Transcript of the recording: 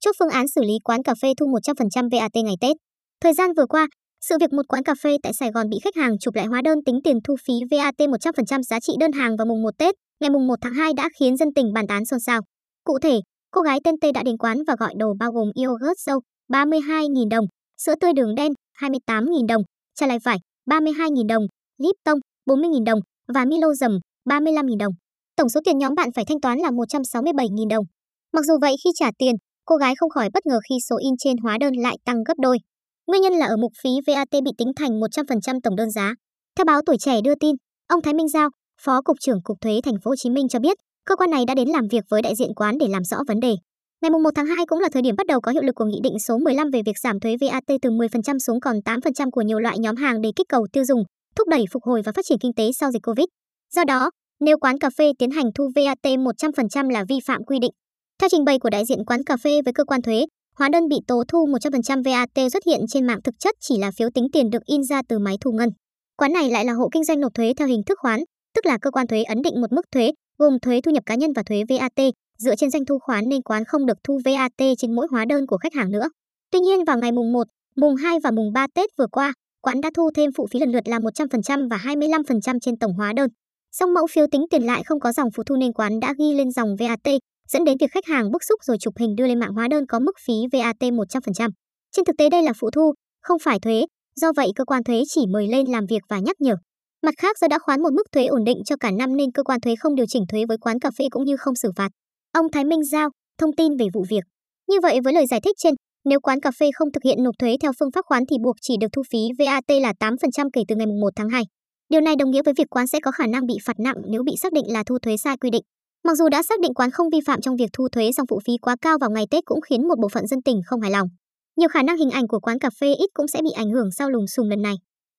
chốt phương án xử lý quán cà phê thu 100% VAT ngày Tết. Thời gian vừa qua, sự việc một quán cà phê tại Sài Gòn bị khách hàng chụp lại hóa đơn tính tiền thu phí VAT 100% giá trị đơn hàng vào mùng 1 Tết, ngày mùng 1 tháng 2 đã khiến dân tình bàn tán xôn xao. Cụ thể, cô gái tên T đã đến quán và gọi đồ bao gồm yogurt dâu 32.000 đồng, sữa tươi đường đen 28.000 đồng, trà lai vải 32.000 đồng, Lipton 40.000 đồng và Milo dầm 35.000 đồng. Tổng số tiền nhóm bạn phải thanh toán là 167.000 đồng. Mặc dù vậy, khi trả tiền, cô gái không khỏi bất ngờ khi số in trên hóa đơn lại tăng gấp đôi. Nguyên nhân là ở mục phí VAT bị tính thành 100% tổng đơn giá. Theo báo Tuổi Trẻ đưa tin, ông Thái Minh Giao, Phó Cục trưởng Cục Thuế Thành phố Hồ Chí Minh cho biết, cơ quan này đã đến làm việc với đại diện quán để làm rõ vấn đề. Ngày 1 tháng 2 cũng là thời điểm bắt đầu có hiệu lực của Nghị định số 15 về việc giảm thuế VAT từ 10% xuống còn 8% của nhiều loại nhóm hàng để kích cầu tiêu dùng, thúc đẩy phục hồi và phát triển kinh tế sau dịch Covid. Do đó, nếu quán cà phê tiến hành thu VAT 100% là vi phạm quy định. Theo trình bày của đại diện quán cà phê với cơ quan thuế, hóa đơn bị tố thu 100% VAT xuất hiện trên mạng thực chất chỉ là phiếu tính tiền được in ra từ máy thu ngân. Quán này lại là hộ kinh doanh nộp thuế theo hình thức khoán, tức là cơ quan thuế ấn định một mức thuế, gồm thuế thu nhập cá nhân và thuế VAT, dựa trên doanh thu khoán nên quán không được thu VAT trên mỗi hóa đơn của khách hàng nữa. Tuy nhiên, vào ngày mùng 1, mùng 2 và mùng 3 Tết vừa qua, quán đã thu thêm phụ phí lần lượt là 100% và 25% trên tổng hóa đơn. Song mẫu phiếu tính tiền lại không có dòng phụ thu nên quán đã ghi lên dòng VAT, dẫn đến việc khách hàng bức xúc rồi chụp hình đưa lên mạng hóa đơn có mức phí VAT 100%. Trên thực tế đây là phụ thu, không phải thuế, do vậy cơ quan thuế chỉ mời lên làm việc và nhắc nhở. Mặt khác, do đã khoán một mức thuế ổn định cho cả năm nên cơ quan thuế không điều chỉnh thuế với quán cà phê cũng như không xử phạt. Ông Thái Minh Giao thông tin về vụ việc. Như vậy, với lời giải thích trên, nếu quán cà phê không thực hiện nộp thuế theo phương pháp khoán thì buộc chỉ được thu phí VAT là 8% kể từ ngày 1 tháng 2. Điều này đồng nghĩa với việc quán sẽ có khả năng bị phạt nặng nếu bị xác định là thu thuế sai quy định. Mặc dù đã xác định quán không vi phạm trong việc thu thuế, song phụ phí quá cao vào ngày Tết cũng khiến một bộ phận dân tình không hài lòng. Nhiều khả năng hình ảnh của quán cà phê ít cũng sẽ bị ảnh hưởng sau lùm xùm lần này.